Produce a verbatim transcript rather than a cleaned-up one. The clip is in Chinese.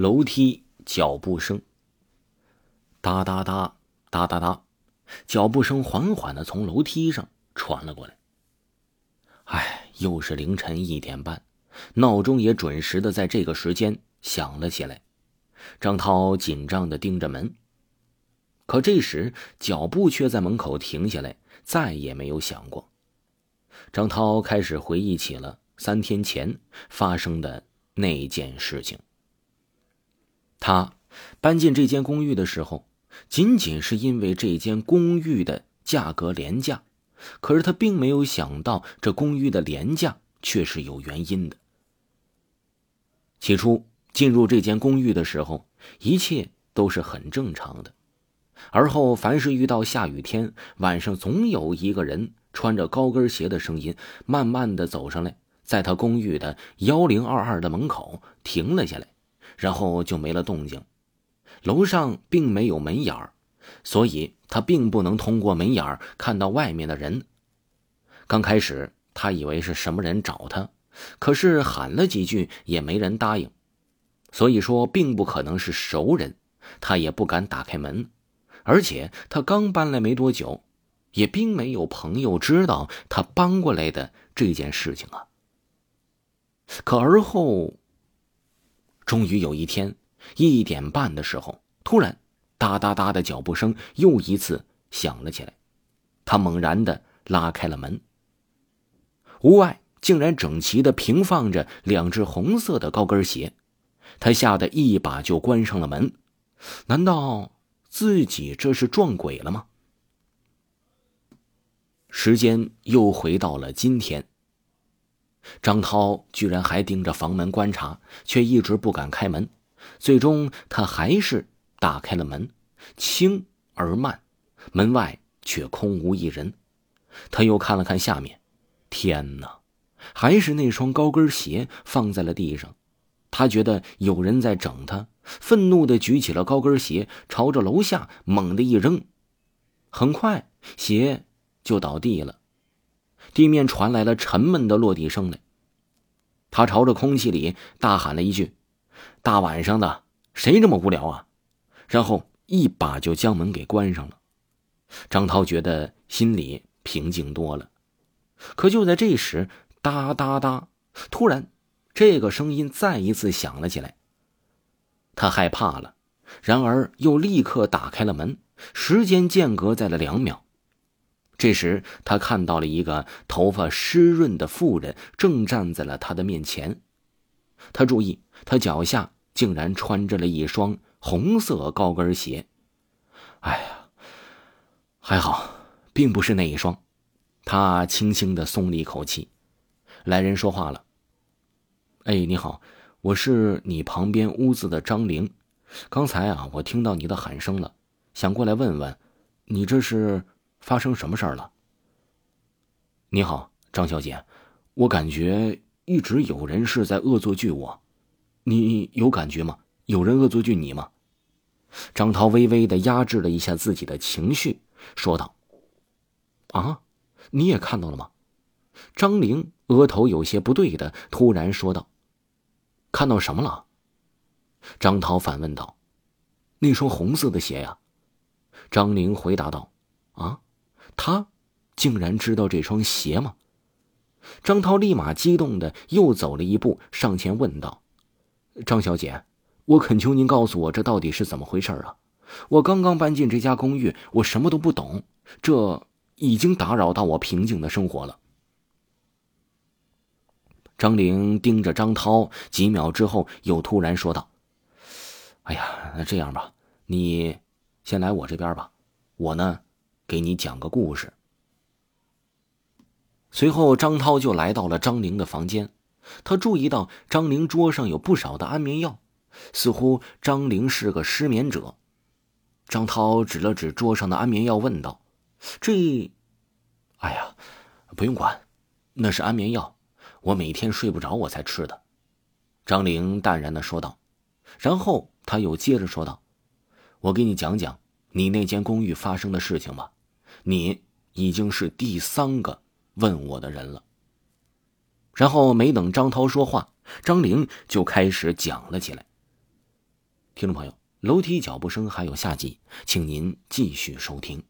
楼梯脚步声，哒哒哒哒哒哒，脚步声缓缓地从楼梯上传了过来。哎，又是凌晨一点半，闹钟也准时的在这个时间响了起来。张涛紧张地盯着门，可这时脚步却在门口停下来，再也没有响过。张涛开始回忆起了三天前发生的那件事情。他搬进这间公寓的时候，仅仅是因为这间公寓的价格廉价，可是他并没有想到这公寓的廉价却是有原因的。起初进入这间公寓的时候，一切都是很正常的，而后凡是遇到下雨天，晚上总有一个人穿着高跟鞋的声音慢慢的走上来，在他公寓的一零二二的门口停了下来，然后就没了动静。楼上并没有门眼儿，所以他并不能通过门眼儿看到外面的人。刚开始他以为是什么人找他，可是喊了几句也没人答应，所以说并不可能是熟人，他也不敢打开门。而且他刚搬来没多久，也并没有朋友知道他搬过来的这件事情啊。可而后终于有一天一点半的时候，突然哒哒哒的脚步声又一次响了起来，他猛然地拉开了门。屋外竟然整齐地平放着两只红色的高跟鞋，他吓得一把就关上了门。难道自己这是撞鬼了吗？时间又回到了今天，张涛居然还盯着房门观察，却一直不敢开门。最终他还是打开了门，轻而慢，门外却空无一人。他又看了看下面，天哪，还是那双高跟鞋放在了地上。他觉得有人在整他，愤怒地举起了高跟鞋，朝着楼下猛地一扔，很快鞋就倒地了。地面传来了沉闷的落地声来，他朝着空气里大喊了一句：大晚上的，谁这么无聊啊？然后一把就将门给关上了。张涛觉得心里平静多了。可就在这时，哒哒哒，突然这个声音再一次响了起来。他害怕了，然而又立刻打开了门，时间间隔在了两秒。这时他看到了一个头发湿润的妇人正站在了他的面前。他注意他脚下竟然穿着了一双红色高跟鞋。哎呀，还好并不是那一双。他轻轻地松了一口气。来人说话了：哎，你好，我是你旁边屋子的张玲，刚才啊我听到你的喊声了，想过来问问你这是发生什么事儿了？你好，张小姐，我感觉一直有人是在恶作剧我，你有感觉吗？有人恶作剧你吗？张涛微微地压制了一下自己的情绪，说道：啊，你也看到了吗？张玲额头有些不对的突然说道：看到什么了？张涛反问道：那双红色的鞋呀、啊、张玲回答道：啊，他竟然知道这双鞋吗？张涛立马激动的又走了一步，上前问道：张小姐，我恳求您告诉我这到底是怎么回事啊？我刚刚搬进这家公寓，我什么都不懂，这已经打扰到我平静的生活了。张玲盯着张涛几秒之后，又突然说道：哎呀，那这样吧，你先来我这边吧，我呢给你讲个故事。随后张涛就来到了张玲的房间，他注意到张玲桌上有不少的安眠药，似乎张玲是个失眠者。张涛指了指桌上的安眠药问道：这……哎呀，不用管，那是安眠药，我每天睡不着我才吃的。张玲淡然地说道，然后他又接着说道：我给你讲讲你那间公寓发生的事情吧，你已经是第三个问我的人了。然后没等张涛说话，张玲就开始讲了起来。听众朋友，楼梯脚步声还有下集，请您继续收听。